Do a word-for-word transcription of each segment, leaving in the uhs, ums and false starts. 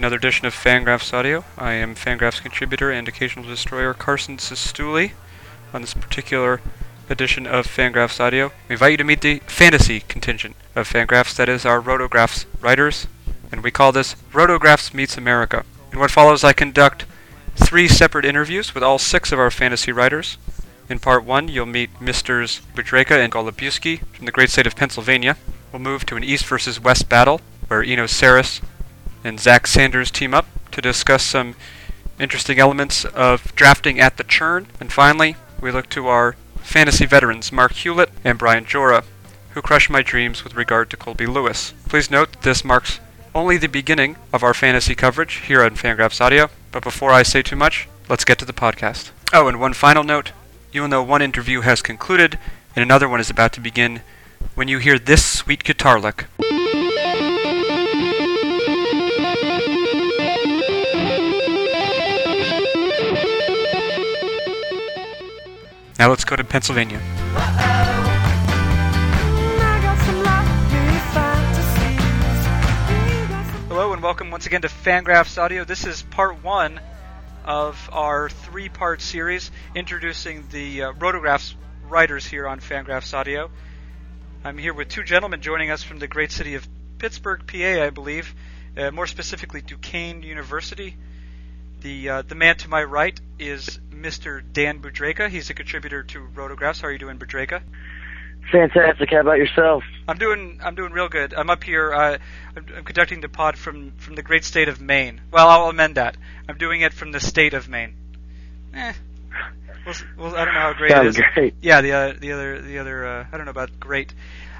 another edition of Fangraphs Audio. I am Fangraphs contributor and occasional destroyer Carson Sestouli. On this particular edition of Fangraphs Audio, we invite you to meet the fantasy contingent of Fangraphs, that is our Rotographs writers, and we call this Rotographs Meets America. In what follows, I conduct three separate interviews with all six of our fantasy writers. In part one, you'll meet Misters Budreka and Golubiewski from the great state of Pennsylvania. We'll move to an East versus West battle, where Eno Sarris and Zach Sanders team up to discuss some interesting elements of drafting at the churn. And finally, we look to our fantasy veterans, Mark Hewlett and Brian Joura, who crushed my dreams with regard to Colby Lewis. Please note that this marks only the beginning of our fantasy coverage here on Fangraphs Audio. But before I say too much, let's get to the podcast. Oh, and one final note. You'll know one interview has concluded and another one is about to begin when you hear this sweet guitar lick. Now let's go to Pennsylvania. Hello and welcome once again to Fangraphs Audio. This is part one of our three-part series introducing the uh, Rotographs writers here on Fangraphs Audio. I'm here with two gentlemen joining us from the great city of Pittsburgh, P A, I believe, uh, more specifically Duquesne University. The uh, the man to my right is Mister Dan Budreka. He's a contributor to Rotographs. How are you doing, Budreka? Fantastic. How about yourself? I'm doing I'm doing real good. I'm up here. Uh, I'm, I'm conducting the pod from, from the great state of Maine. Well, I'll amend that. I'm doing it from the state of Maine. Eh. Well, well I don't know how great Sounds it is. Great. Yeah. The uh, the other the other uh, I don't know about great.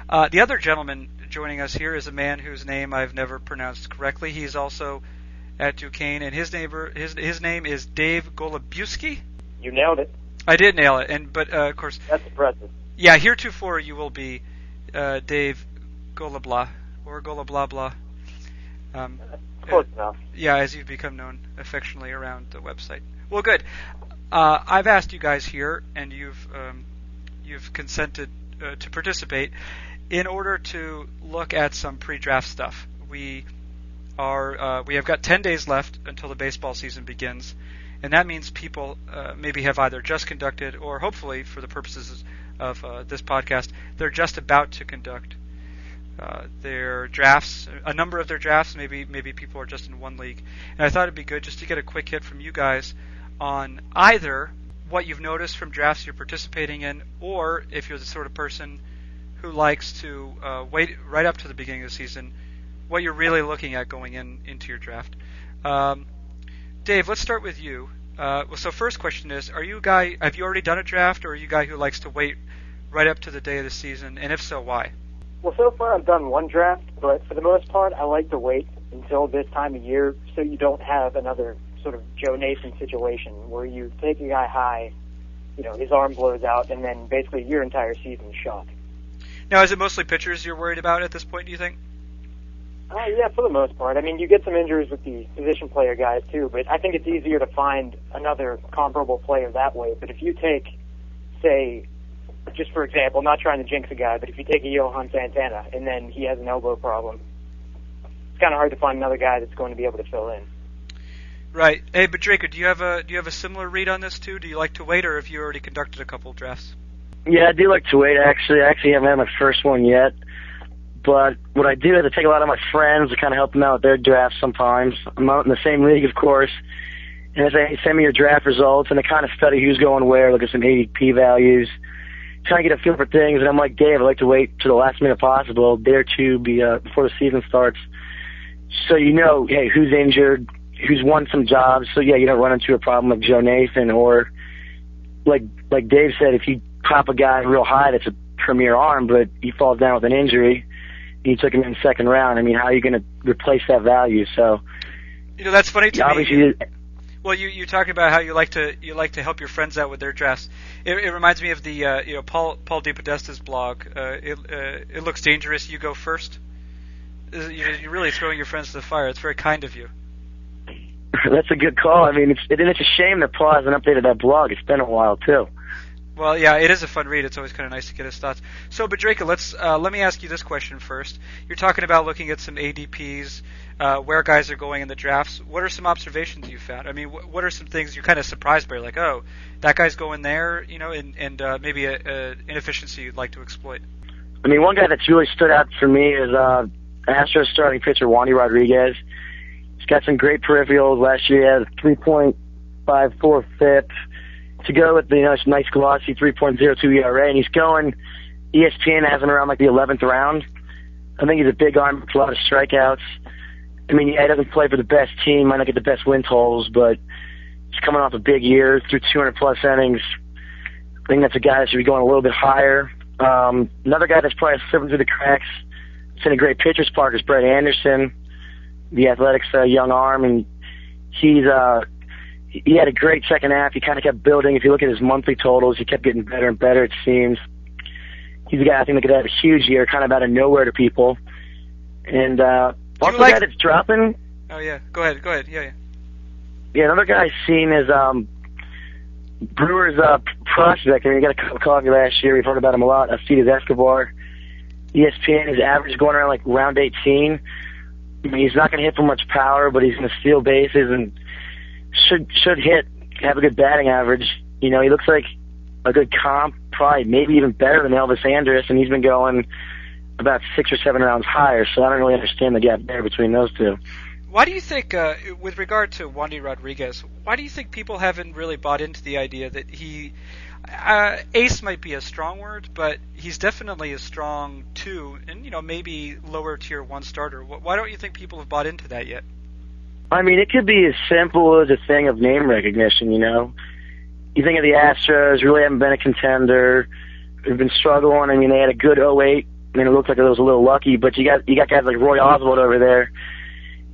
Uh, the other gentleman joining us here is a man whose name I've never pronounced correctly. He's also at Duquesne, and his neighbor, his his name is Dave Golubiewski. You nailed it. I did nail it, and but uh, of course. That's impressive. Yeah, heretofore you will be uh, Dave Golubla or Golublabla. Um, Close uh, enough. Yeah, as you've become known affectionately around the website. Well, good. Uh, I've asked you guys here, and you've um, you've consented uh, to participate in order to look at some pre-draft stuff. We. Are, uh, we have got ten days left until the baseball season begins, and that means people uh, maybe have either just conducted or hopefully, for the purposes of uh, this podcast, they're just about to conduct uh, their drafts, a number of their drafts. Maybe maybe people are just in one league. And I thought it'd be good just to get a quick hit from you guys on either what you've noticed from drafts you're participating in, or if you're the sort of person who likes to uh, wait right up to the beginning of the season, what you're really looking at going in into your draft. Um, Dave, let's start with you. Uh, well, so first question is, are you a guy, have you already done a draft, or are you a guy who likes to wait right up to the day of the season, and if so, why? Well, so far I've done one draft, but for the most part, I like to wait until this time of year so you don't have another sort of Joe Nathan situation where you take a guy high, you know, his arm blows out, and then basically your entire season is shot. Now, is it mostly pitchers you're worried about at this point, do you think? Uh, yeah, for the most part. I mean, you get some injuries with the position player guys, too, but I think it's easier to find another comparable player that way. But if you take, say, just for example, not trying to jinx a guy, but if you take a Johan Santana and then he has an elbow problem, it's kind of hard to find another guy that's going to be able to fill in. Right. Hey, but Draco, do you have a do you have a similar read on this, too? Do you like to wait, or have you already conducted a couple drafts? Yeah, I do like to wait, actually. I actually haven't had my first one yet. But what I do is I take a lot of my friends to kind of help them out with their drafts sometimes. I'm out in the same league, of course. And they send me your draft results, and I kind of study who's going where, look at some A D P values, trying to get a feel for things. And I'm like, Dave, I'd like to wait to the last minute possible, day or two be, uh, before the season starts. So you know, hey, who's injured, who's won some jobs. So, yeah, you don't run into a problem like Joe Nathan or, like like Dave said, if you pop a guy real high that's a premier arm, but he falls down with an injury, you took him in the second round. I mean, how are you going to replace that value? So, you know, that's funny to obviously me. You, well, you you talk about how you like to you like to help your friends out with their drafts. It, it reminds me of the uh, you know Paul Paul DePodesta's blog. Uh, it uh, it looks dangerous. You go first. You're really throwing your friends to the fire. It's very kind of you. That's a good call. I mean, it's, it, and it's a shame that Paul hasn't updated that blog. It's been a while too. Well, yeah, it is a fun read. It's always kind of nice to get his thoughts. So, Budreka, let's uh, let me ask you this question first. You're talking about looking at some A D Ps, uh, where guys are going in the drafts. What are some observations you found? I mean, wh- what are some things you're kind of surprised by? Like, oh, that guy's going there, you know, and, and uh, maybe an inefficiency you'd like to exploit. I mean, one guy that's really stood out for me is uh, Astros starting pitcher Wandy Rodriguez. He's got some great peripherals. Last year he had a three point five four F I P. To go with the you know, nice glossy three point oh two E R A, and he's going, E S P N has him around like the eleventh round. I think he's a big arm with a lot of strikeouts. I mean, yeah, he doesn't play for the best team, might not get the best win totals, but he's coming off a big year, through two hundred plus innings. I think that's a guy that should be going a little bit higher. Um, another guy that's probably slipping through the cracks, it's in a great pitcher's park, is Brett Anderson, the Athletics' uh, young arm, and he's... Uh, He had a great second half. He kind of kept building. If you look at his monthly totals, he kept getting better and better, it seems. He's a guy I think that could have a huge year, kind of out of nowhere to people. And uh, also like- a guy that's dropping. Oh, yeah. Go ahead. Go ahead. Yeah, yeah. Yeah, another guy I've seen is um, Brewer's uh, prospect. I mean, he got a cup of coffee last year. We've heard about him a lot. Alcides Escobar. E S P N, his average going around like round eighteen. I mean, he's not going to hit for much power, but he's going to steal bases and Should should hit, have a good batting average. You know, he looks like a good comp, probably maybe even better than Elvis Andrus, and he's been going about six or seven rounds higher, so I don't really understand the gap there between those two. Why do you think, uh, with regard to Wandy Rodriguez, why do you think people haven't really bought into the idea that he, uh, ace might be a strong word, but he's definitely a strong two, and, you know, maybe lower tier one starter. Why don't you think people have bought into that yet? I mean, it could be as simple as a thing of name recognition, you know. You think of the Astros, really haven't been a contender. They've been struggling. I mean, they had a good oh eight. I mean, it looked like it was a little lucky, but you got you got guys like Roy Oswald over there.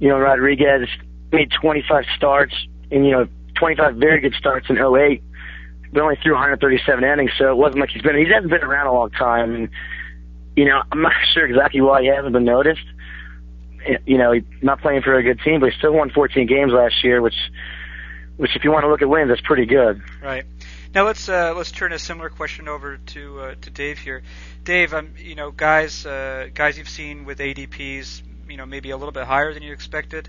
You know, Rodriguez made twenty-five starts, and, you know, twenty-five very good starts in oh eight, but only threw one hundred thirty-seven innings, so it wasn't like he's been – he hasn't been around a long time. And, you know, I'm not sure exactly why he hasn't been noticed. You know, he's not playing for a good team, but he still won fourteen games last year, which, which if you want to look at wins, that's pretty good. Right. Now let's uh, let's turn a similar question over to uh, to Dave here. Dave, um, you know, guys, uh, guys you've seen with A D Ps, you know, maybe a little bit higher than you expected.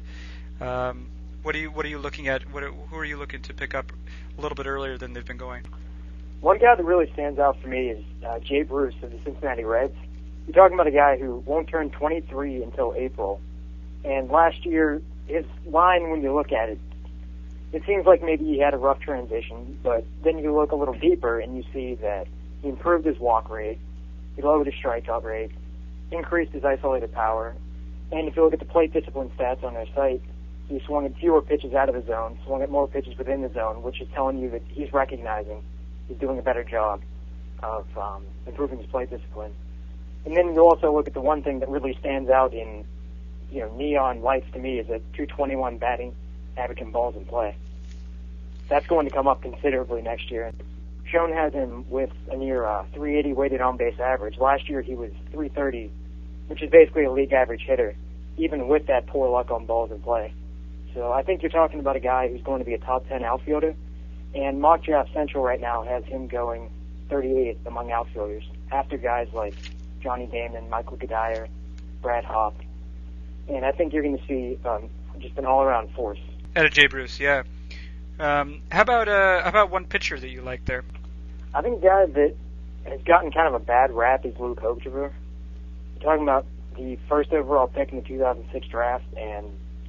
Um, what are you what are you looking at? What who are you looking to pick up a little bit earlier than they've been going? One guy that really stands out for me is uh, Jay Bruce of the Cincinnati Reds. You're talking about a guy who won't turn twenty-three until April. And last year, his line, when you look at it, it seems like maybe he had a rough transition, but then you look a little deeper and you see that he improved his walk rate, he lowered his strikeout rate, increased his isolated power, and if you look at the plate discipline stats on our site, he swung at fewer pitches out of the zone, swung at more pitches within the zone, which is telling you that he's recognizing he's doing a better job of um, improving his plate discipline. And then you also look at the one thing that really stands out in you know, neon lights to me is a two twenty-one batting average in balls in play. That's going to come up considerably next year. Schoen has him with a near uh, three eighty weighted on-base average. Last year he was three thirty, which is basically a league average hitter, even with that poor luck on balls in play. So I think you're talking about a guy who's going to be a top ten outfielder, and Mock Draft Central right now has him going thirty-eighth among outfielders, after guys like Johnny Damon, Michael Gudire, Brad Hopp. And I think you're going to see um, just an all-around force. Out of Jay Bruce, yeah. Um, how about uh, how about one pitcher that you like there? I think a guy that has gotten kind of a bad rap is Luke Hochevar. We're talking about the first overall pick in the two thousand six draft and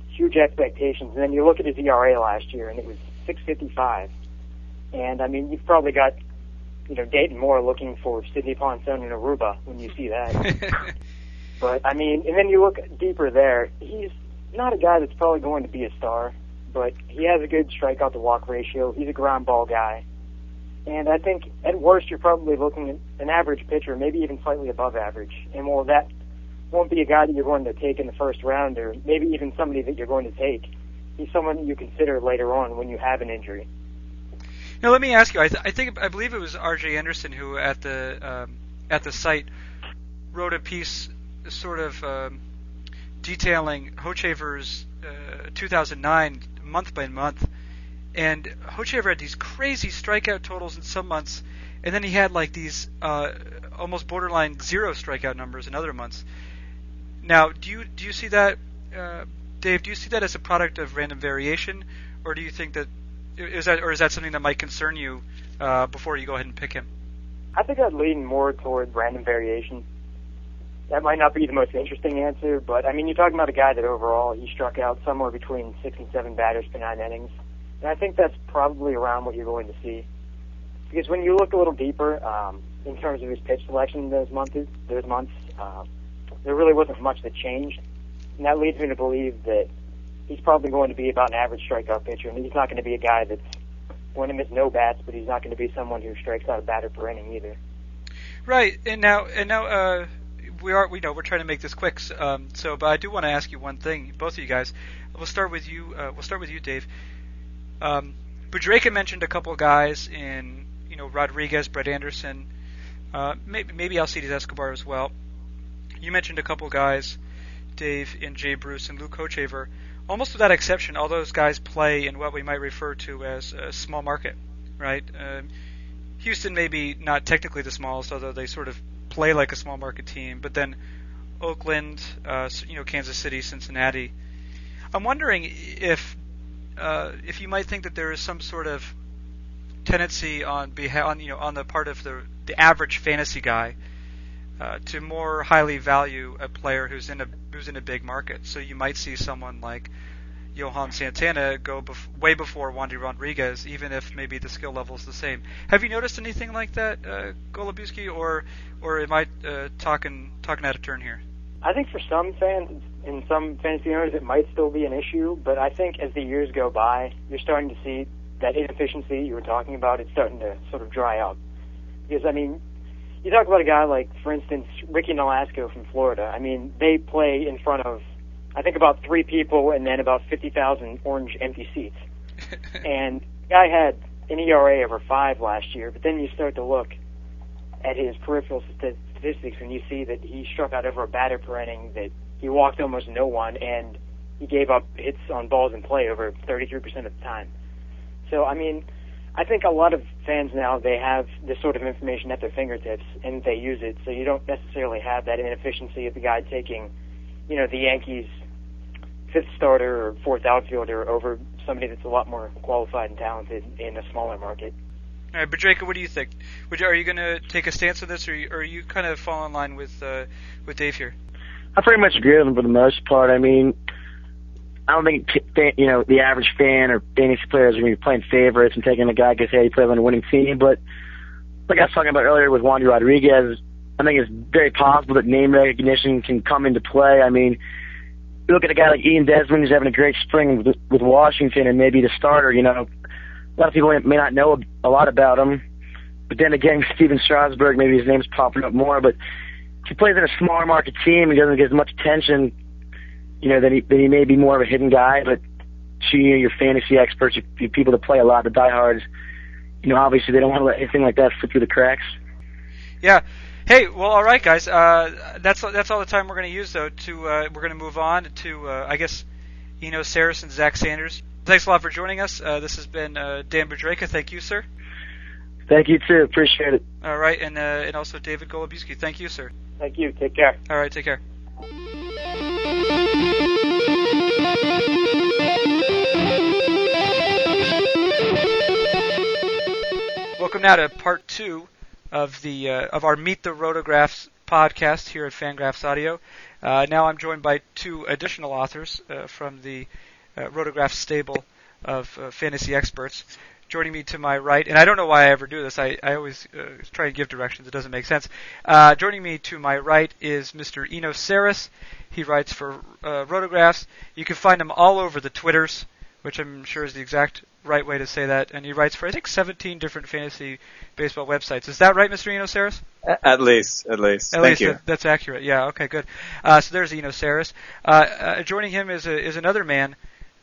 huge expectations. And then you look at his E R A last year, and it was six fifty-five. And, I mean, you've probably got, you know, Dayton Moore looking for Sidney Ponson in Aruba when you see that. But, I mean, and then you look deeper there, he's not a guy that's probably going to be a star, but he has a good strikeout-to-walk ratio. He's a ground ball guy. And I think, at worst, you're probably looking at an average pitcher, maybe even slightly above average. And while that won't be a guy that you're going to take in the first round or maybe even somebody that you're going to take, he's someone that you consider later on when you have an injury. Now, let me ask you, I, th- I think, I believe it was R J Anderson who, at the, um, at the site, wrote a piece sort of um, detailing Hochevar's uh, two thousand nine month by month, and Hochevar had these crazy strikeout totals in some months, And then he had like these uh, almost borderline zero strikeout numbers in other months. Now, do you do you see that, uh, Dave? Do you see that as a product of random variation, or do you think that is that, or is that something that might concern you uh, before you go ahead and pick him? I think I'd lean more toward random variation. That might not be the most interesting answer, but I mean, you're talking about a guy that overall he struck out somewhere between six and seven batters per nine innings, and I think that's probably around what you're going to see. Because when you look a little deeper um, in terms of his pitch selection those months, those months, uh, there really wasn't much that changed, and that leads me to believe that he's probably going to be about an average strikeout pitcher, and he's not going to be a guy that's going to miss no bats, but he's not going to be someone who strikes out a batter per inning either. Right, and now, and now uh, we are, we know we're trying to make this quick. Um, so, but I do want to ask you one thing, both of you guys. We'll start with you. Uh, we'll start with you, Dave. Um, Budreka mentioned a couple guys in. You know, Rodriguez, Brett Anderson, uh, maybe, maybe Alcides Escobar as well. You mentioned a couple guys, Dave and Jay Bruce and Luke Hochevar. Almost without exception, all those guys play in what we might refer to as a small market, right? Um, Houston maybe not technically the smallest, although they sort of play like a small market team. But then Oakland, uh, you know, Kansas City, Cincinnati. I'm wondering if uh, if you might think that there is some sort of tendency on, beha- on you know on the part of the the average fantasy guy uh, to more highly value a player who's in a who's in a big market. So you might see someone like Johan Santana go bef- way before Wandy Rodriguez, even if maybe the skill level is the same. Have you noticed anything like that, uh, Golubiewski, or or am I uh, talking talking out of turn here? I think for some fans and some fantasy owners it might still be an issue, but I think as the years go by, you're starting to see that inefficiency you were talking about, it's starting to sort of dry up. Because, I mean, you talk about a guy like, for instance, Ricky Nolasco from Florida. I mean, they play in front of, I think, about three people and then about fifty thousand orange empty seats. And the guy had an E R A over five last year, but then you start to look at his peripheral statistics and you see that he struck out over a batter per inning, that he walked almost no one, and he gave up hits on balls in play over thirty-three percent of the time. So, I mean, I think a lot of fans now, they have this sort of information at their fingertips, and they use it, so you don't necessarily have that inefficiency of the guy taking, you know, the Yankees' fifth starter or fourth outfielder over somebody that's a lot more qualified and talented in a smaller market. All right, but Jacob, what do you think? Would you, are you going to take a stance on this, or are you kind of fall in line with, uh, with Dave here? I pretty much agree with him for the most part. I mean, I don't think you know the average fan or fantasy players are going to be playing favorites and taking a guy because hey, he played on a winning team. But like I was talking about earlier with Wandy Rodriguez, I think it's very possible that name recognition can come into play. I mean, you look at a guy like Ian Desmond who's having a great spring with, with Washington and maybe the starter. You know, a lot of people may not know a lot about him. But then again, Steven Strasburg, maybe his name's popping up more. But if he plays in a smaller market team, he doesn't get as much attention. You know, then he, then he may be more of a hidden guy, but to you know, your fantasy experts, your, your people that play a lot, the diehards, you know, obviously they don't want to let anything like that slip through the cracks. Yeah. Hey, well, all right, guys. Uh, that's that's all the time we're going to use, though. To uh, we're going to move on to, uh, I guess, Eno Sarris and Zach Sanders. Thanks a lot for joining us. Uh, this has been uh, Dan Budreka. Thank you, sir. Thank you, too. Appreciate it. All right, and uh, and also David Golubiewski. Thank you, sir. Thank you. Take care. All right, take care. Welcome now to part two of the uh, of our Meet the Rotographs podcast here at Fangraphs Audio. Uh, now I'm joined by two additional authors uh, from the uh, Rotographs stable of uh, fantasy experts. Joining me to my right, and I don't know why I ever do this. I, I always uh, try and give directions. It doesn't make sense. Uh, joining me to my right is Mister Eno Sarris. He writes for uh, Rotographs. You can find him all over the Twitters, which I'm sure is the exact right way to say that. And he writes for, I think, seventeen different fantasy baseball websites. Is that right, Mister Eno Sarris? At least, at least. At Thank least you. That, that's accurate. Yeah, okay, good. Uh, so there's Eno Sarris. Uh, uh, joining him is a, is another man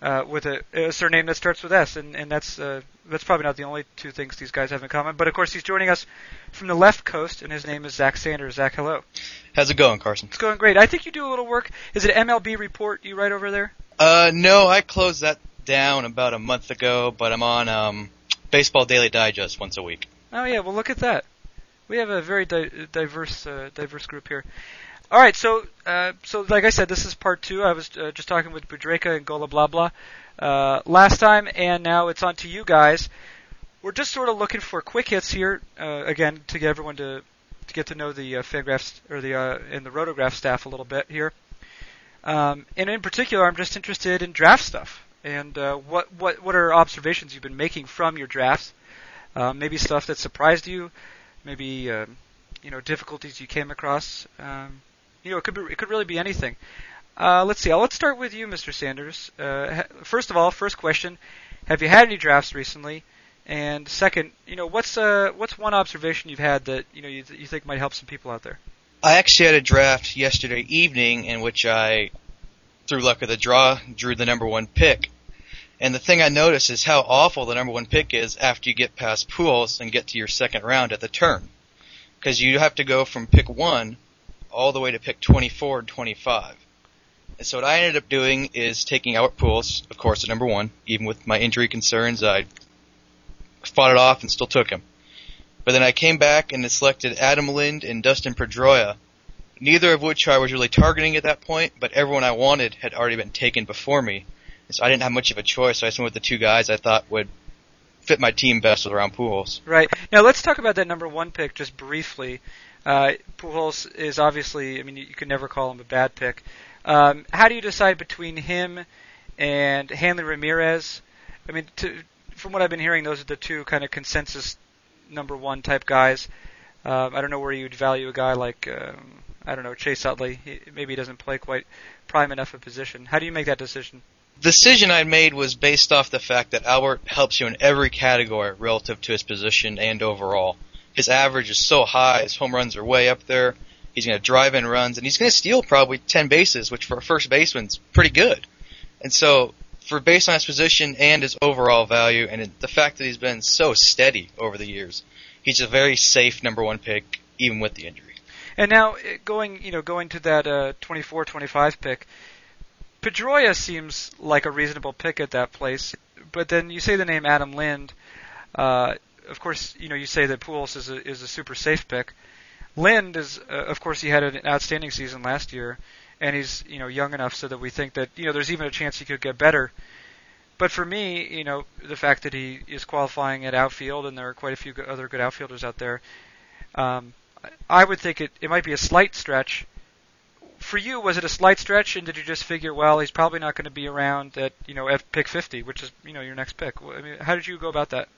Uh, with a, a surname that starts with S, and, and that's uh, that's probably not the only two things these guys have in common. But, of course, he's joining us from the left coast, and his name is Zach Sanders. Zach, hello. How's it going, Carson? It's going great. I think you do a little work. Is it M L B Report you write over there? Uh, no, I closed that down about a month ago, but I'm on um, Baseball Daily Digest once a week. Oh yeah, well look at that. We have a very di- diverse uh, diverse group here. All right, so uh, so like I said, this is part two. I was uh, just talking with Budreka and Gola Blah Blah uh, last time, and now it's on to you guys. We're just sort of looking for quick hits here, uh, again, to get everyone to, to get to know the uh, Fangraphs or the uh, and the Rotograph staff a little bit here. Um, and in particular, I'm just interested in draft stuff and uh, what what what are observations you've been making from your drafts? Uh, maybe stuff that surprised you, maybe uh, you know difficulties you came across. Um, You know, it could be, it could really be anything. Uh, let's see. Let's start with you, Mister Sanders. Uh, ha- first of all, first question: have you had any drafts recently? And second, you know, what's uh, what's one observation you've had that you know you, th- you think might help some people out there? I actually had a draft yesterday evening in which I, through luck of the draw, drew the number one pick. And the thing I noticed is how awful the number one pick is after you get past Pujols and get to your second round at the turn, because you have to go from pick one all the way to pick twenty-four and twenty-five. And so what I ended up doing is taking Albert Pujols, of course, at number one. Even with my injury concerns, I fought it off and still took him. But then I came back and selected Adam Lind and Dustin Pedroia, neither of which I was really targeting at that point, but everyone I wanted had already been taken before me. And so I didn't have much of a choice, so I just went with the two guys I thought would fit my team best with around Pujols. Right. Now let's talk about that number one pick just briefly. Uh, Pujols is obviously, I mean, you, you can never call him a bad pick. Um, how do you decide between him and Hanley Ramirez? I mean, to, from what I've been hearing, those are the two kind of consensus number one type guys. Um, I don't know where you'd value a guy like, um, I don't know, Chase Utley. He, maybe he doesn't play quite prime enough a position. How do you make that decision? The decision I made was based off the fact that Albert helps you in every category relative to his position and overall. His average is so high, his home runs are way up there, he's going to drive in runs, and he's going to steal probably ten bases, which for a first baseman's pretty good. And so, for based on his position and his overall value, and the fact that he's been so steady over the years, he's a very safe number one pick, even with the injury. And now, going you know going to that uh, twenty-four twenty-five pick, Pedroia seems like a reasonable pick at that place, but then you say the name Adam Lind, uh, of course, you know, you say that Pujols is a, is a super safe pick. Lind is, uh, of course, he had an outstanding season last year, and he's, you know, young enough so that we think that, you know, there's even a chance he could get better. But for me, you know, the fact that he is qualifying at outfield, and there are quite a few other good outfielders out there, um, I would think it, it might be a slight stretch. For you, was it a slight stretch, and did you just figure, well, he's probably not going to be around at, you know, at pick fifty, which is, you know, your next pick? I mean, how did you go about that?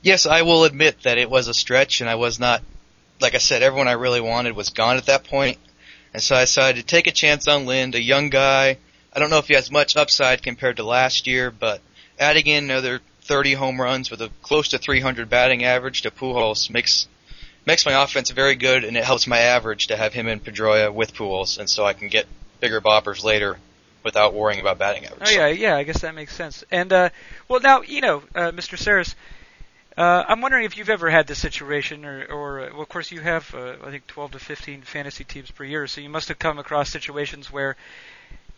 Yes, I will admit that it was a stretch, and I was not, like I said, everyone I really wanted was gone at that point. And so I decided to take a chance on Lind, a young guy. I don't know if he has much upside compared to last year, but adding in another thirty home runs with a close to three hundred batting average to Pujols makes makes my offense very good, and it helps my average to have him and Pedroia with Pujols, and so I can get bigger boppers later without worrying about batting average. Oh, yeah, yeah, I guess that makes sense. And, uh, well, now, you know, uh, Mister Sarris, Uh, I'm wondering if you've ever had this situation, or, or well, of course, you have, uh, I think, twelve to fifteen fantasy teams per year, so you must have come across situations where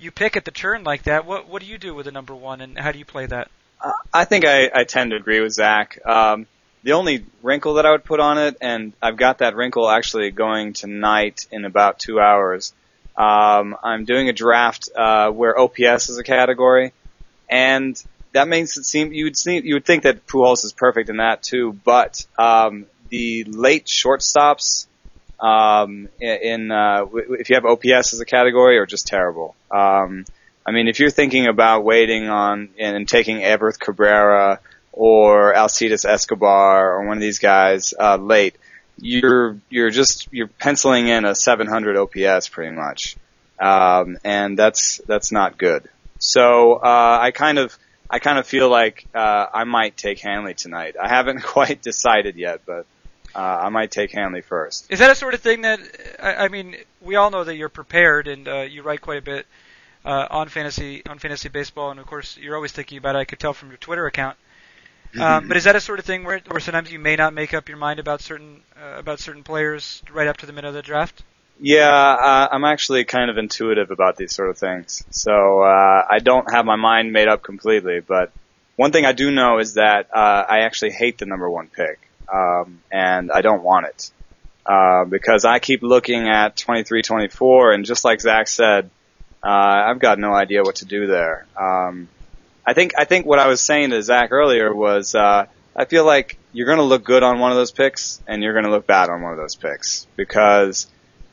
you pick at the turn like that. What what do you do with a number one, and how do you play that? Uh, I think I, I tend to agree with Zach. Um, the only wrinkle that I would put on it, and I've got that wrinkle actually going tonight in about two hours, um, I'm doing a draft uh, where O P S is a category, and that makes it seem you would seem you would think that Pujols is perfect in that too, but um, the late shortstops um, in uh, w- if you have O P S as a category are just terrible. Um, I mean, if you're thinking about waiting on and, and taking Everett Cabrera or Alcides Escobar or one of these guys uh, late, you're you're just you're penciling in a seven hundred O P S pretty much, um, and that's that's not good. So uh, I kind of. I kind of feel like uh, I might take Hanley tonight. I haven't quite decided yet, but uh, I might take Hanley first. Is that a sort of thing that, I, I mean, we all know that you're prepared and uh, you write quite a bit uh, on fantasy on fantasy baseball, and of course you're always thinking about it. I could tell from your Twitter account. Mm-hmm. Um, but is that a sort of thing where, where sometimes you may not make up your mind about certain uh, about certain players right up to the minute of the draft? Yeah, uh, I'm actually kind of intuitive about these sort of things. So uh, I don't have my mind made up completely. But one thing I do know is that uh, I actually hate the number one pick. um, and I don't want it. Uh, because I keep looking at twenty-three twenty-four, and just like Zach said, uh, I've got no idea what to do there. Um, I think I think what I was saying to Zach earlier was uh, I feel like you're going to look good on one of those picks, and you're going to look bad on one of those picks, because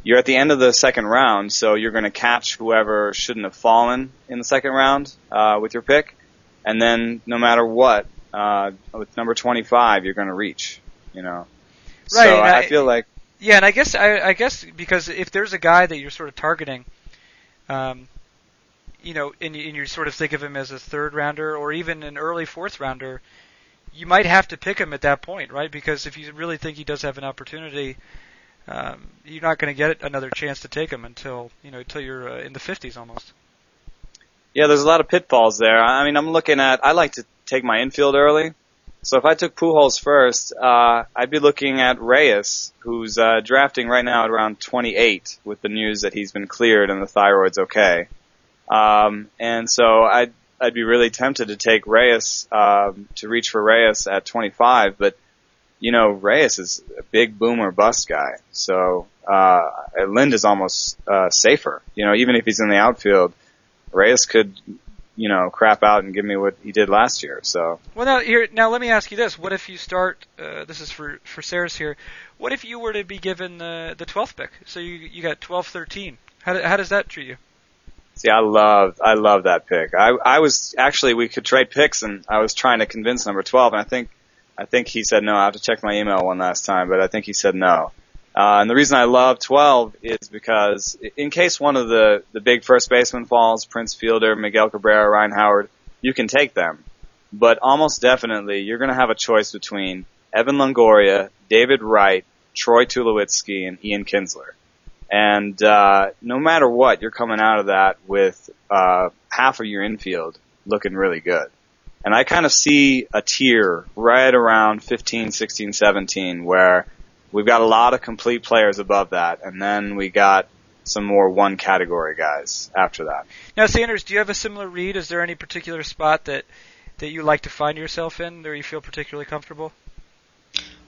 you're at the end of the second round, so you're going to catch whoever shouldn't have fallen in the second round uh, with your pick, and then no matter what, uh, with number twenty-five, you're going to reach. You know, right, so I, I feel like. Yeah, and I guess I, I guess because if there's a guy that you're sort of targeting, um, you know, and, and you sort of think of him as a third rounder or even an early fourth rounder, you might have to pick him at that point, right? Because if you really think he does have an opportunity, um, you're not going to get another chance to take him until you know until you're uh, in the fifties almost. Yeah, there's a lot of pitfalls there. I mean, I'm looking at. I like to take my infield early. So if I took Pujols first, uh, I'd be looking at Reyes, who's uh, drafting right now at around twenty-eight with the news that he's been cleared and the thyroid's okay. Um, and so I'd, I'd be really tempted to take Reyes, um, to reach for Reyes at twenty-five. But, you know, Reyes is a big boom or bust guy. So uh, Lind is almost uh, safer. You know, even if he's in the outfield, Reyes could – you know, crap out and give me what he did last year. So well, now here, now let me ask you this: what if you start? Uh, this is for for Sarris here. What if you were to be given the the twelfth pick? So you you got twelve, thirteen. How how does that treat you? See, I love I love that pick. I I was actually we could trade picks, and I was trying to convince number twelve, and I think I think he said no. I have to check my email one last time, but I think he said no. Uh, and the reason I love twelve is because in case one of the, the big first baseman falls, Prince Fielder, Miguel Cabrera, Ryan Howard, you can take them. But almost definitely you're going to have a choice between Evan Longoria, David Wright, Troy Tulowitzki, and Ian Kinsler. And uh, no matter what, you're coming out of that with uh, half of your infield looking really good. And I kind of see a tier right around fifteen, sixteen, seventeen where we've got a lot of complete players above that, and then we got some more one-category guys after that. Now, Sanders, do you have a similar read? Is there any particular spot that, that you like to find yourself in or you feel particularly comfortable?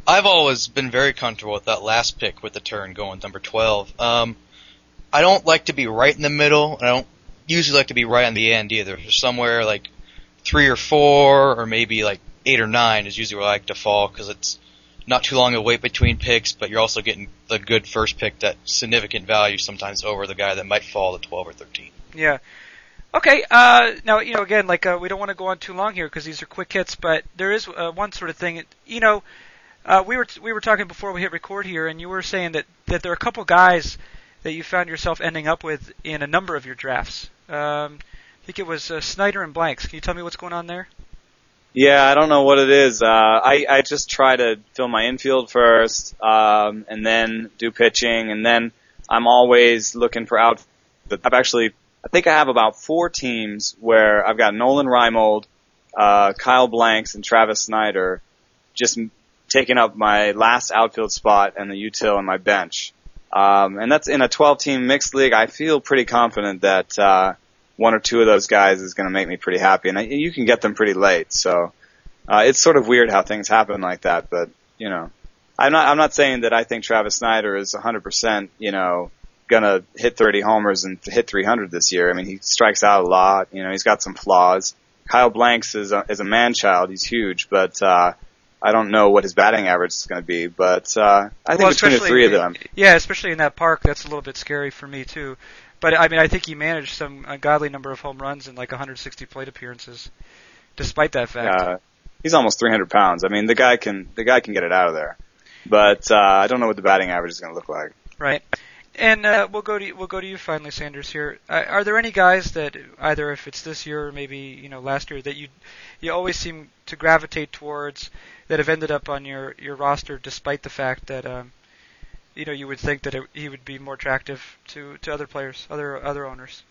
I've always been very comfortable with that last pick with the turn going number twelve. Um, I don't like to be right in the middle, and I don't usually like to be right on the end either. Somewhere like three or four or maybe like eight or nine is usually where I like to fall because it's not too long a wait between picks, but you're also getting the good first pick, that significant value sometimes over the guy that might fall to twelve or thirteen. Yeah. Okay. Uh, now, you know, again, like uh, we don't want to go on too long here because these are quick hits, but there is uh, one sort of thing. You know, uh, we were t- we were talking before we hit record here, and you were saying that, that there are a couple guys that you found yourself ending up with in a number of your drafts. Um, I think it was uh, Snider and Blanks. Can you tell me what's going on there? Yeah, I don't know what it is. Uh, I, I just try to fill my infield first, um, and then do pitching, and then I'm always looking for out. I've actually, I think I have about four teams where I've got Nolan Reimold, uh, Kyle Blanks, and Travis Snider just taking up my last outfield spot and the util and my bench. Um, and that's in a twelve-team mixed league. I feel pretty confident that, uh, one or two of those guys is going to make me pretty happy, and I, you can get them pretty late. So uh, it's sort of weird how things happen like that. But you know, I'm not I'm not saying that I think Travis Snider is one hundred percent, you know, going to hit thirty homers and hit three hundred this year. I mean, he strikes out a lot. You know, he's got some flaws. Kyle Blanks is a, is a man child. He's huge, but uh, I don't know what his batting average is going to be. But uh, I think well, between the three of them, yeah, especially in that park, that's a little bit scary for me too. But, I mean, I think he managed some ungodly number of home runs and like one hundred sixty plate appearances, despite that fact. Uh, he's almost three hundred pounds. I mean, the guy can the guy can get it out of there. But uh, I don't know what the batting average is going to look like. Right. And uh, we'll go to we'll go to you finally, Sanders, here. Uh, are there any guys that, either if it's this year or maybe you know last year, that you you always seem to gravitate towards that have ended up on your, your roster despite the fact that um, – you know, you would think that it, he would be more attractive to, to other players, other other owners.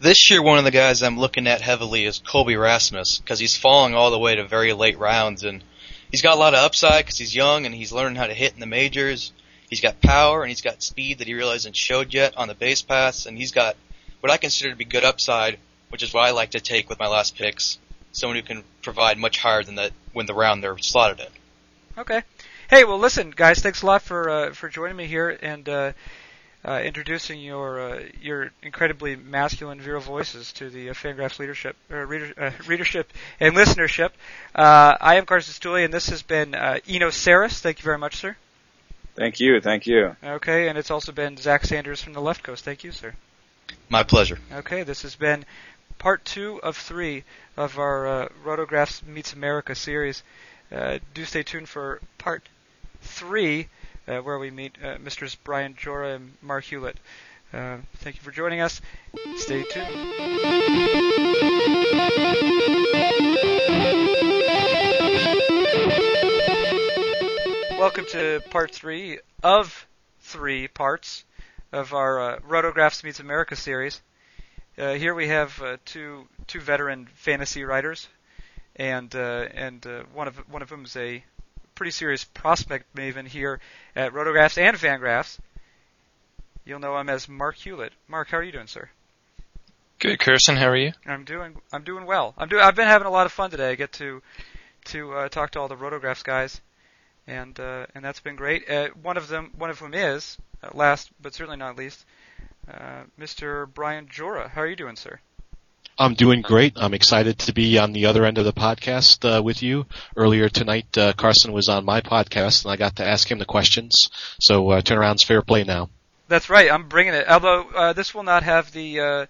This year, one of the guys I'm looking at heavily is Colby Rasmus because he's falling all the way to very late rounds, and he's got a lot of upside because he's young and he's learning how to hit in the majors. He's got power and he's got speed that he really hasn't showed yet on the base paths, and he's got what I consider to be good upside, which is what I like to take with my last picks, someone who can provide much higher than that when the round they're slotted in. Okay. Hey, well, listen, guys, thanks a lot for uh, for joining me here and uh, uh, introducing your uh, your incredibly masculine, virile voices to the uh, Fangraphs leadership, or reader, uh, readership and listenership. Uh, I am Carson Sestouli, and this has been uh, Eno Sarris. Thank you very much, sir. Thank you, thank you. Okay, and it's also been Zach Sanders from the Left Coast. Thank you, sir. My pleasure. Okay, this has been part two of three of our uh, Rotographs Meets America series. Uh, do stay tuned for part three, uh, where we meet uh, Misters Brian Joura and Mark Hewlett. Uh, thank you for joining us. Stay tuned. Welcome to part three of three parts of our uh, Rotographs Meets America series. Uh, here we have uh, two two veteran fantasy writers, and uh, and uh, one of one of whom is a pretty serious prospect maven here at Rotographs and Fangraphs. You'll know him as Mark Hewlett. Mark, how are you doing, sir? Good, Kirsten. How are you? I'm doing I'm doing well. I'm do I've been having a lot of fun today. I get to to uh, talk to all the Rotographs guys, and uh, and that's been great. Uh, one of them, one of whom is uh, last but certainly not least, Uh, Mister Brian Joura. How are you doing, sir? I'm doing great. I'm excited to be on the other end of the podcast uh, with you. Earlier tonight, uh, Carson was on my podcast, and I got to ask him the questions. So uh, turnaround's fair play now. That's right. I'm bringing it. Although uh, this will not have the uh,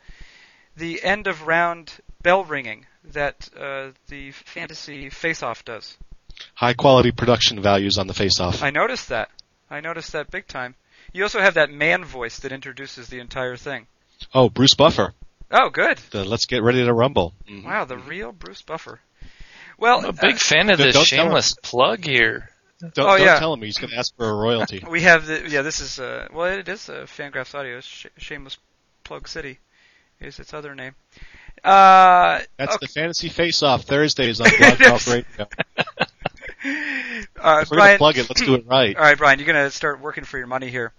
the end of round bell ringing that uh, the fantasy face-off does. High quality production values on the face-off. I noticed that. I noticed that big time. You also have that man voice that introduces the entire thing. Oh, Bruce Buffer. Oh, good. The Let's Get Ready to Rumble. Mm-hmm. Wow, the real Bruce Buffer. Well, I'm a big uh, fan of this shameless plug here. Don't, oh, don't yeah. tell him. He's going to ask for a royalty. We have the, yeah, this is, uh, well, it is uh, Fangraphs Audio, sh- Shameless Plug City is its other name. Uh, That's okay. The Fantasy Face-Off Thursdays on Blog Talk Radio. Uh, if we're going to plug it, let's do it right. All right, Brian, you're going to start working for your money here.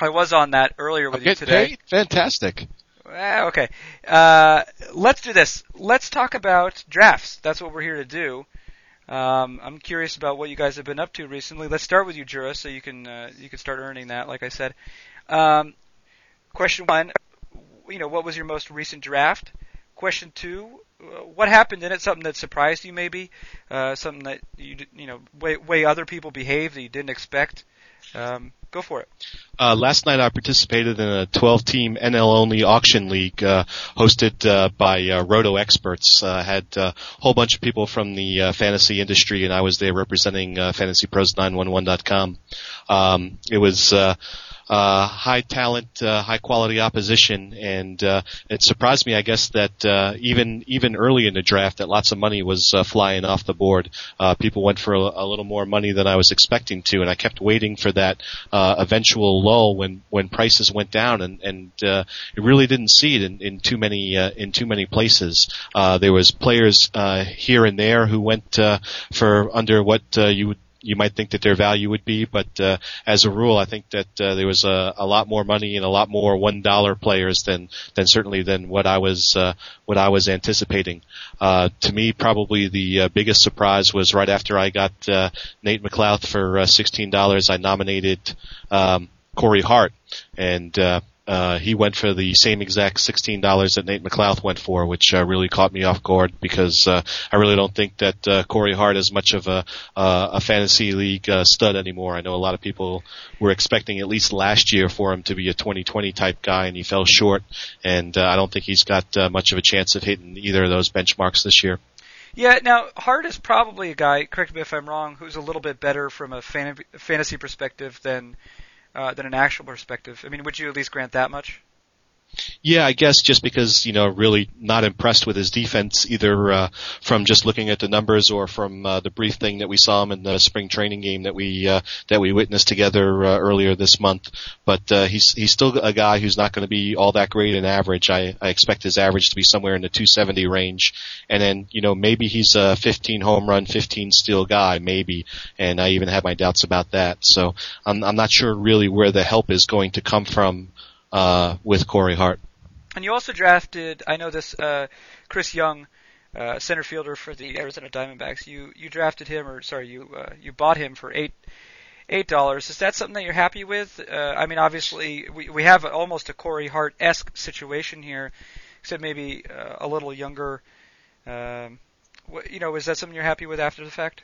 I was on that earlier with I'm you today. Paid? Fantastic. Uh, okay. Uh, let's do this. Let's talk about drafts. That's what we're here to do. Um, I'm curious about what you guys have been up to recently. Let's start with you, Joura, so you can uh, you can start earning that, like I said. Um, question one, you know, what was your most recent draft? Question two, what happened in it? Something that surprised you, maybe? Uh, something that, you you know, way, way other people behave that you didn't expect? Um, go for it. Uh, last night I participated in a twelve-team N L-only auction league uh, hosted uh, by uh, Roto Experts. I uh, had uh, a whole bunch of people from the uh, fantasy industry, and I was there representing uh, fantasy pros nine one one dot com. Um, it was... Uh, Uh, high talent, uh, high quality opposition, and uh, it surprised me, I guess, that uh, even even early in the draft, that lots of money was uh, flying off the board. Uh, people went for a, a little more money than I was expecting to, and I kept waiting for that uh, eventual lull when, when prices went down, and and uh, it really didn't see it in, in too many uh, in too many places. Uh, there was players uh, here and there who went uh, for under what uh, you would. You might think that their value would be, but uh, as a rule, I think that uh, there was a, a lot more money and a lot more one dollar players than, than certainly than what I was uh, what I was anticipating. Uh, to me, probably the uh, biggest surprise was right after I got uh, Nate McLouth for uh, sixteen dollars. I nominated um, Corey Hart, and uh, uh, he went for the same exact sixteen dollars that Nate McLouth went for, which uh, really caught me off guard because uh, I really don't think that uh, Corey Hart is much of a uh, a fantasy league uh, stud anymore. I know a lot of people were expecting at least last year for him to be a twenty twenty type guy, and he fell short, and uh, I don't think he's got uh, much of a chance of hitting either of those benchmarks this year. Yeah, now, Hart is probably a guy, correct me if I'm wrong, who's a little bit better from a fan- fantasy perspective than... Uh, than an actual perspective. I mean, would you at least grant that much? Yeah, I guess just because, you know, really not impressed with his defense either uh, from just looking at the numbers or from uh, the brief thing that we saw him in the spring training game that we uh, that we witnessed together uh, earlier this month. But uh, he's he's still a guy who's not going to be all that great in average. I, I expect his average to be somewhere in the two seventy range. And then, you know, maybe he's a fifteen home run, fifteen steal guy, maybe. And I even have my doubts about that. So I'm I'm not sure really where the help is going to come from Uh, with Corey Hart. And you also drafted, I know this, uh, Chris Young uh, center fielder for the Arizona Diamondbacks. You you drafted him, or sorry, you uh, you bought him for eight eight dollars. Is that something that you're happy with? Uh, I mean, obviously we we have almost a Corey Hart-esque situation here, except maybe uh, a little younger. Um, what, you know, is that something you're happy with after the fact?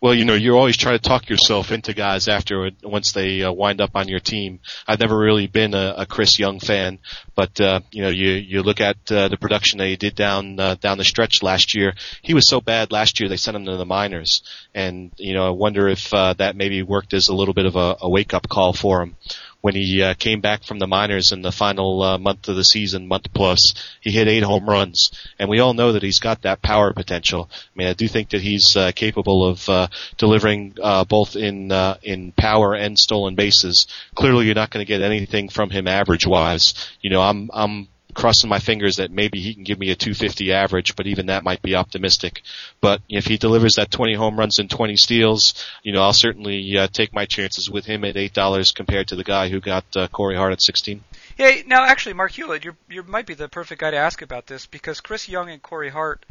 Well, you know, you always try to talk yourself into guys after once they uh, wind up on your team. I've never really been a, a Chris Young fan, but uh, you know, you you look at uh, the production that he did down uh, down the stretch last year. He was so bad last year they sent him to the minors, and you know, I wonder if uh, that maybe worked as a little bit of a, a wake up call for him. When he uh, came back from the minors in the final uh, month of the season, month plus, he hit eight home runs. And we all know that he's got that power potential. I mean, I do think that he's uh, capable of uh, delivering uh, both in uh, in power and stolen bases. Clearly, you're not going to get anything from him average-wise. You know, I'm I'm crossing my fingers that maybe he can give me a two fifty average, but even that might be optimistic. But if he delivers that twenty home runs and twenty steals, you know, I'll certainly uh, take my chances with him at eight dollars compared to the guy who got uh, Corey Hart at sixteen. Yeah, now actually, Mark Hewlett, you you might be the perfect guy to ask about this, because Chris Young and Corey Hart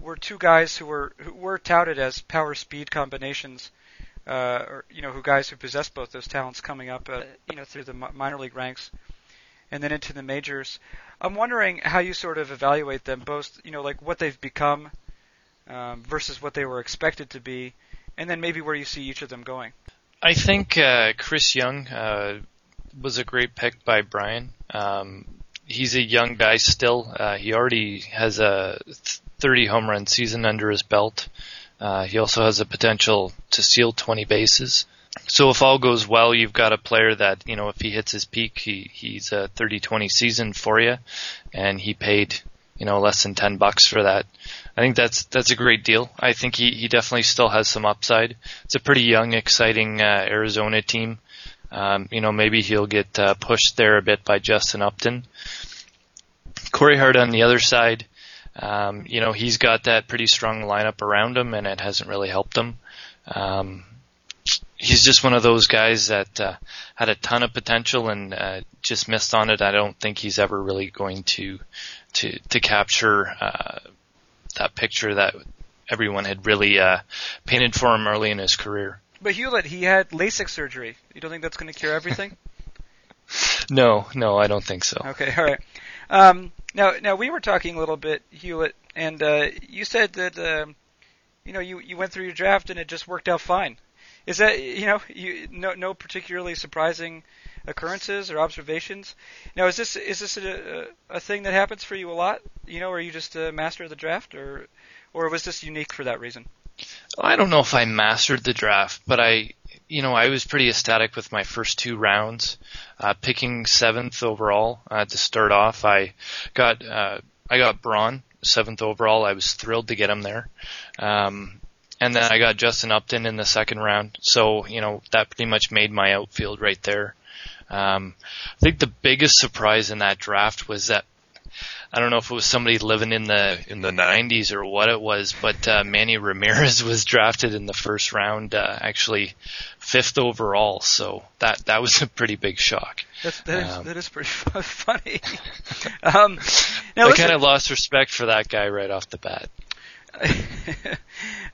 were two guys who were who were touted as power-speed combinations, uh, or you know, who guys who possessed both those talents coming up, uh, you know, through the minor league ranks and then into the majors. I'm wondering how you sort of evaluate them, both, you know, like what they've become um, versus what they were expected to be, and then maybe where you see each of them going. I think uh, Chris Young uh, was a great pick by Brian. Um, he's a young guy still. Uh, he already has a thirty home run season under his belt. Uh, he also has the potential to steal twenty bases. So if all goes well, you've got a player that, you know, if he hits his peak, he, he's a thirty twenty season for you, and he paid, you know, less than ten bucks for that. I think that's that's a great deal. I think he, he definitely still has some upside. It's a pretty young, exciting uh, Arizona team. Um, you know, maybe he'll get uh, pushed there a bit by Justin Upton. Corey Hart on the other side, um, you know, he's got that pretty strong lineup around him, and it hasn't really helped him. Um He's just one of those guys that uh, had a ton of potential and uh, just missed on it. I don't think he's ever really going to to, to capture uh, that picture that everyone had really uh, painted for him early in his career. But Hewlett, he had LASIK surgery. You don't think that's going to cure everything? No, no, I don't think so. Okay, all right. Um, now, now we were talking a little bit, Hewlett, and uh, you said that uh, you know you, you went through your draft and it just worked out fine. Is that, you know, you, no no particularly surprising occurrences or observations? Now, is this is this a, a thing that happens for you a lot? You know, are you just a master of the draft, or or was this unique for that reason? I don't know if I mastered the draft, but I, you know, I was pretty ecstatic with my first two rounds, uh, picking seventh overall uh, to start off. I got uh, I got Braun seventh overall. I was thrilled to get him there. Um, And then I got Justin Upton in the second round. So, you know, that pretty much made my outfield right there. Um, I think the biggest surprise in that draft was that, I don't know if it was somebody living in the in the nineties or what it was, but uh, Manny Ramirez was drafted in the first round, uh, actually fifth overall. So that that was a pretty big shock. That's, that, um, is, that is pretty funny. um, now I kind of lost respect for that guy right off the bat.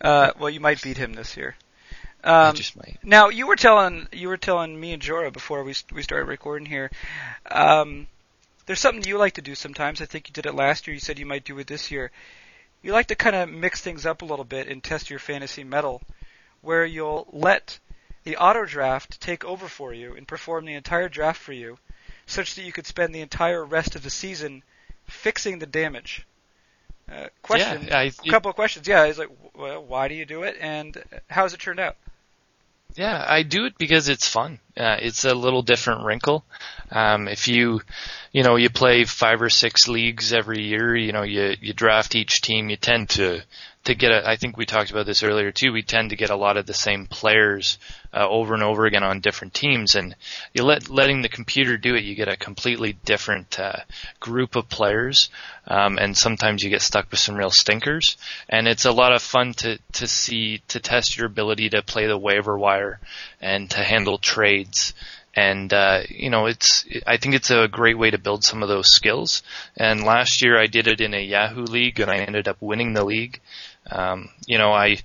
uh, well, you might beat him this year. Um, I just might. Now, you were telling you were telling me and Joura before we we started recording here. Um, there's something you like to do sometimes. I think you did it last year. You said you might do it this year. You like to kind of mix things up a little bit and test your fantasy metal, where you'll let the auto draft take over for you and perform the entire draft for you, such that you could spend the entire rest of the season fixing the damage. Uh, question, yeah, I, a couple of questions. Yeah, it's like, well, why do you do it, and how has it turned out? Yeah, I do it because it's fun. Uh, it's a little different wrinkle. Um, if you, you know, you play five or six leagues every year, you know, you, you draft each team, you tend to, to get a, I think we talked about this earlier too, we tend to get a lot of the same players uh, over and over again on different teams, and you let, letting the computer do it, you get a completely different uh, group of players, um, and sometimes you get stuck with some real stinkers, and it's a lot of fun to, to see, to test your ability to play the waiver wire and to handle trades And, uh, you know, it's, I think it's a great way to build some of those skills. And last year I did it in a Yahoo league and I ended up winning the league. Um, you know, I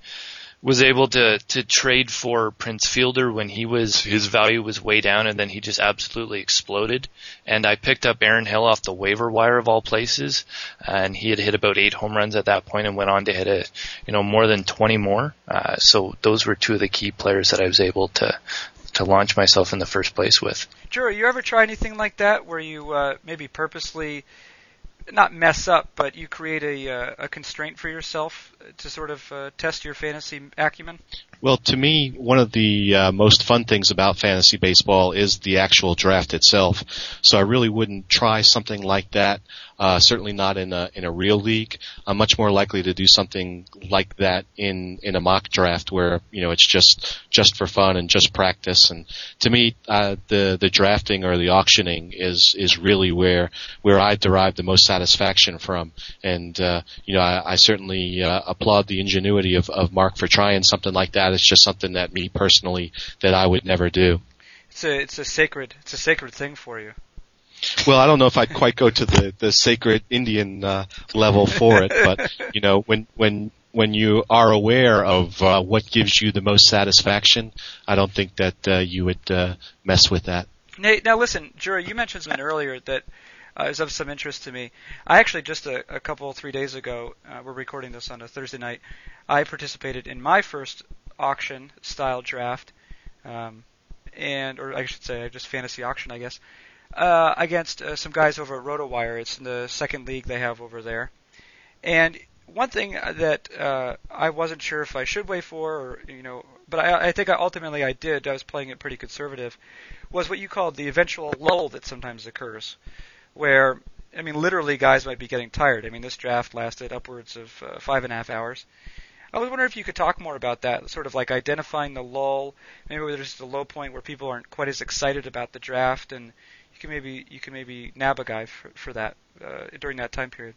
was able to, to trade for Prince Fielder when he was, his value was way down and then he just absolutely exploded. And I picked up Aaron Hill off the waiver wire of all places. And he had hit about eight home runs at that point and went on to hit a, you know, more than twenty more. Uh, so those were two of the key players that I was able to, to launch myself in the first place with. Joura, you ever try anything like that where you uh, maybe purposely, not mess up, but you create a, uh, a constraint for yourself to sort of uh, test your fantasy acumen? Well, to me, one of the uh, most fun things about fantasy baseball is the actual draft itself. So I really wouldn't try something like that, uh, certainly not in a, in a real league. I'm much more likely to do something like that in, in a mock draft where, you know, it's just, just for fun and just practice. And to me, uh, the, the drafting or the auctioning is, is really where, where I derive the most satisfaction from. And, uh, you know, I, I certainly, uh, applaud the ingenuity of, of Mark for trying something like that. It's just something that me personally that I would never do. It's a it's a sacred it's a sacred thing for you. Well, I don't know if I'd quite go to the, the sacred Indian uh, level for it, but you know, when when when you are aware of uh, what gives you the most satisfaction, I don't think that uh, you would uh, mess with that. Now, now listen, Joura, you mentioned something earlier that uh, is of some interest to me. I actually just a, a couple three days ago, uh, we're recording this on a Thursday night. I participated in my first auction style draft, um, and or I should say just fantasy auction, I guess, uh, against uh, some guys over at RotoWire. It's in the second league they have over there. And one thing that uh, I wasn't sure if I should wait for, or you know, but I, I think I ultimately I did. I was playing it pretty conservative. Was what you called the eventual lull that sometimes occurs, where I mean, literally, guys might be getting tired. I mean, this draft lasted upwards of uh, five and a half hours. I was wondering if you could talk more about that, sort of like identifying the lull, maybe where there's the low point where people aren't quite as excited about the draft, and you can maybe you can maybe nab a guy for, for that uh, during that time period.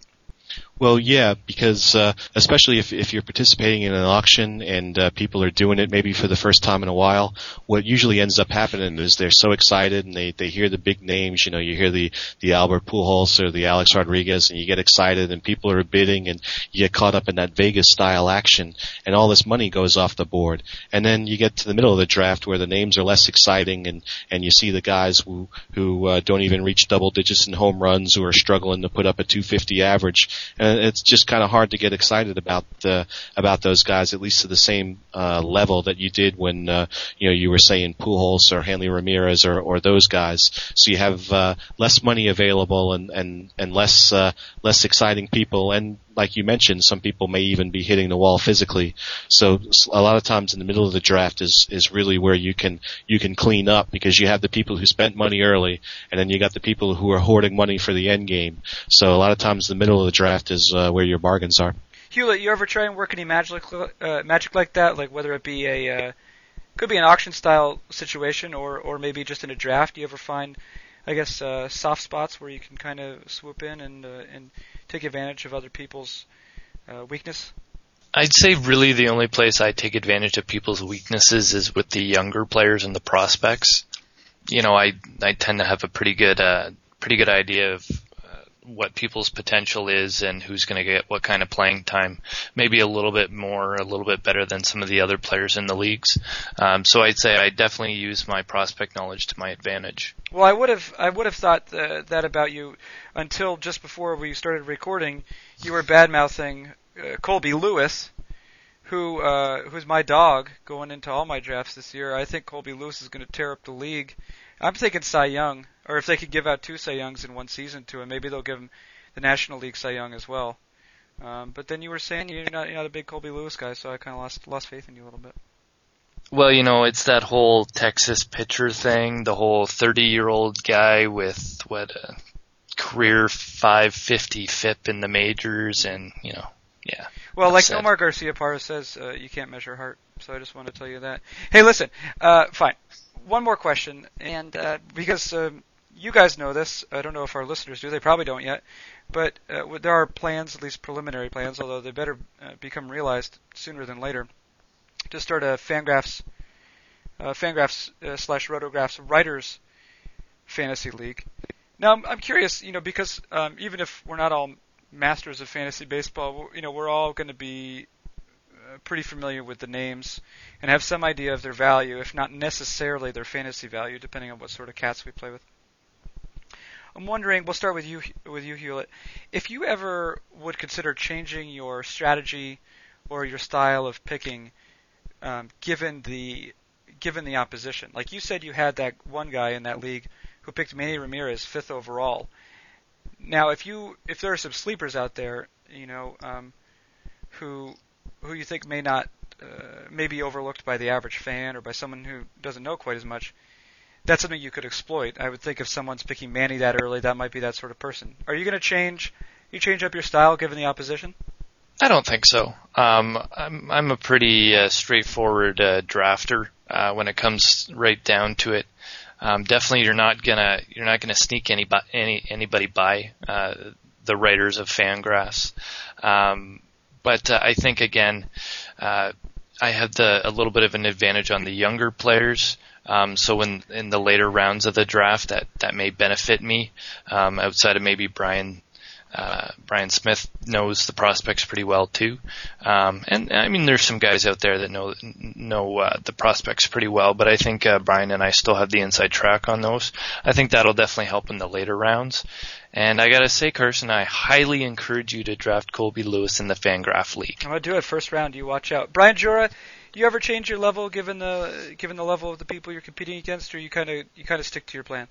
Well, yeah, because uh, especially if, if you're participating in an auction and uh, people are doing it maybe for the first time in a while, what usually ends up happening is they're so excited and they, they hear the big names. You know, you hear the, the Albert Pujols or the Alex Rodriguez, and you get excited and people are bidding and you get caught up in that Vegas-style action, and all this money goes off the board. And then you get to the middle of the draft where the names are less exciting and, and you see the guys who, who uh, don't even reach double digits in home runs, who are struggling to put up a two fifty average. And it's just kind of hard to get excited about uh, about those guys, at least to the same uh, level that you did when uh, you know you were saying Pujols or Hanley Ramirez or, or those guys. So you have uh, less money available and and and less uh, less exciting people. And like you mentioned, some people may even be hitting the wall physically. So a lot of times in the middle of the draft is, is really where you can you can clean up, because you have the people who spent money early, and then you got the people who are hoarding money for the end game. So a lot of times the middle of the draft is uh, where your bargains are. Hewlett, you ever try and work any magic uh, magic like that? Like whether it be a uh, could be an auction style situation or or maybe just in a draft. Do you ever find, I guess, uh, soft spots where you can kind of swoop in and uh, and take advantage of other people's uh, weakness? I'd say really the only place I take advantage of people's weaknesses is with the younger players and the prospects. You know, I I tend to have a pretty good uh, pretty good idea of uh, what people's potential is and who's going to get what kind of playing time. Maybe a little bit more, a little bit better than some of the other players in the leagues. Um, so I'd say I definitely use my prospect knowledge to my advantage. Well, I would have I would have thought uh, that about you until just before we started recording. You were bad-mouthing uh, Colby Lewis, who uh, who's my dog going into all my drafts this year. I think Colby Lewis is going to tear up the league. I'm thinking Cy Young, or if they could give out two Cy Youngs in one season to him, maybe they'll give him the National League Cy Young as well. Um, but then you were saying you're not you're not a big Colby Lewis guy, so I kind of lost lost faith in you a little bit. Well, you know, it's that whole Texas pitcher thing, the whole thirty-year-old guy with, what, a career five fifty F I P in the majors, and, you know, yeah. Well, like Nomar Garcia-Parra says, uh, you can't measure heart, so I just want to tell you that. Hey, listen, uh, fine. One more question, and uh, because um, you guys know this, I don't know if our listeners do, they probably don't yet, but uh, there are plans, at least preliminary plans, although they better uh, become realized sooner than later, to start a Fangraphs uh, Fangraphs uh, slash Rotographs Writers Fantasy League. Now, I'm, I'm curious, you know, because um, even if we're not all masters of fantasy baseball, you know, we're all going to be uh, pretty familiar with the names and have some idea of their value, if not necessarily their fantasy value, depending on what sort of cats we play with. I'm wondering, we'll start with you, with you, Hewlett, if you ever would consider changing your strategy or your style of picking, um, given the given the opposition. Like you said, you had that one guy in that league who picked Manny Ramirez fifth overall. Now, if you if there are some sleepers out there, you know, um, who who you think may not uh, may be overlooked by the average fan or by someone who doesn't know quite as much. That's something you could exploit. I would think if someone's picking Manny that early, that might be that sort of person. Are you going to change? You change up your style given the opposition? I don't think so. Um, I'm I'm a pretty uh, straightforward uh, drafter uh, when it comes right down to it. Um, definitely, you're not gonna you're not gonna sneak any any anybody by uh, the writers of Fangraphs. Um, but uh, I think again, uh, I have the a little bit of an advantage on the younger players. Um, so in, in the later rounds of the draft, that, that may benefit me, um, outside of maybe Brian, uh, Brian Smith knows the prospects pretty well too. Um, and I mean, there's some guys out there that know, know, uh, the prospects pretty well, but I think, uh, Brian and I still have the inside track on those. I think that'll definitely help in the later rounds. And I gotta say, Carson, I highly encourage you to draft Colby Lewis in the Fangraph League. I'm gonna do it first round. You watch out. Brian Joura, do you ever change your level given the given the level of the people you're competing against, or you kind of you kind of stick to your plan?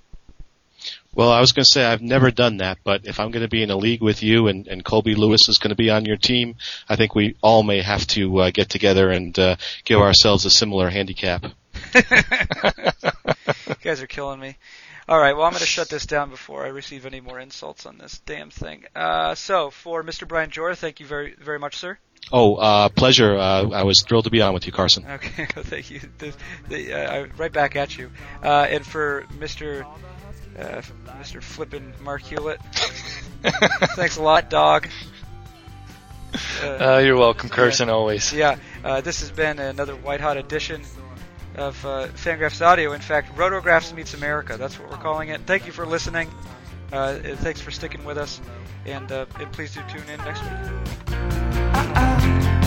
Well, I was going to say I've never done that, but if I'm going to be in a league with you and, and Colby Lewis is going to be on your team, I think we all may have to uh, get together and uh, give ourselves a similar handicap. You guys are killing me. All right, well, I'm going to shut this down before I receive any more insults on this damn thing. Uh, so, for Mister Brian Joura, thank you very very much, sir. Oh, uh, pleasure. Uh, I was thrilled to be on with you, Carson. Okay, well, thank you. The, the, uh, right back at you. Uh, and for Mister Uh, Mister Flippin' Mark Hewlett, thanks a lot, dog. Uh, uh, you're welcome, Carson, uh, always. Yeah, uh, this has been another white-hot edition of uh, Fangraphs Audio. In fact, Rotographs Meets America. That's what we're calling it. Thank you for listening. Uh, thanks for sticking with us. And, uh, and please do tune in next week. Uh-oh.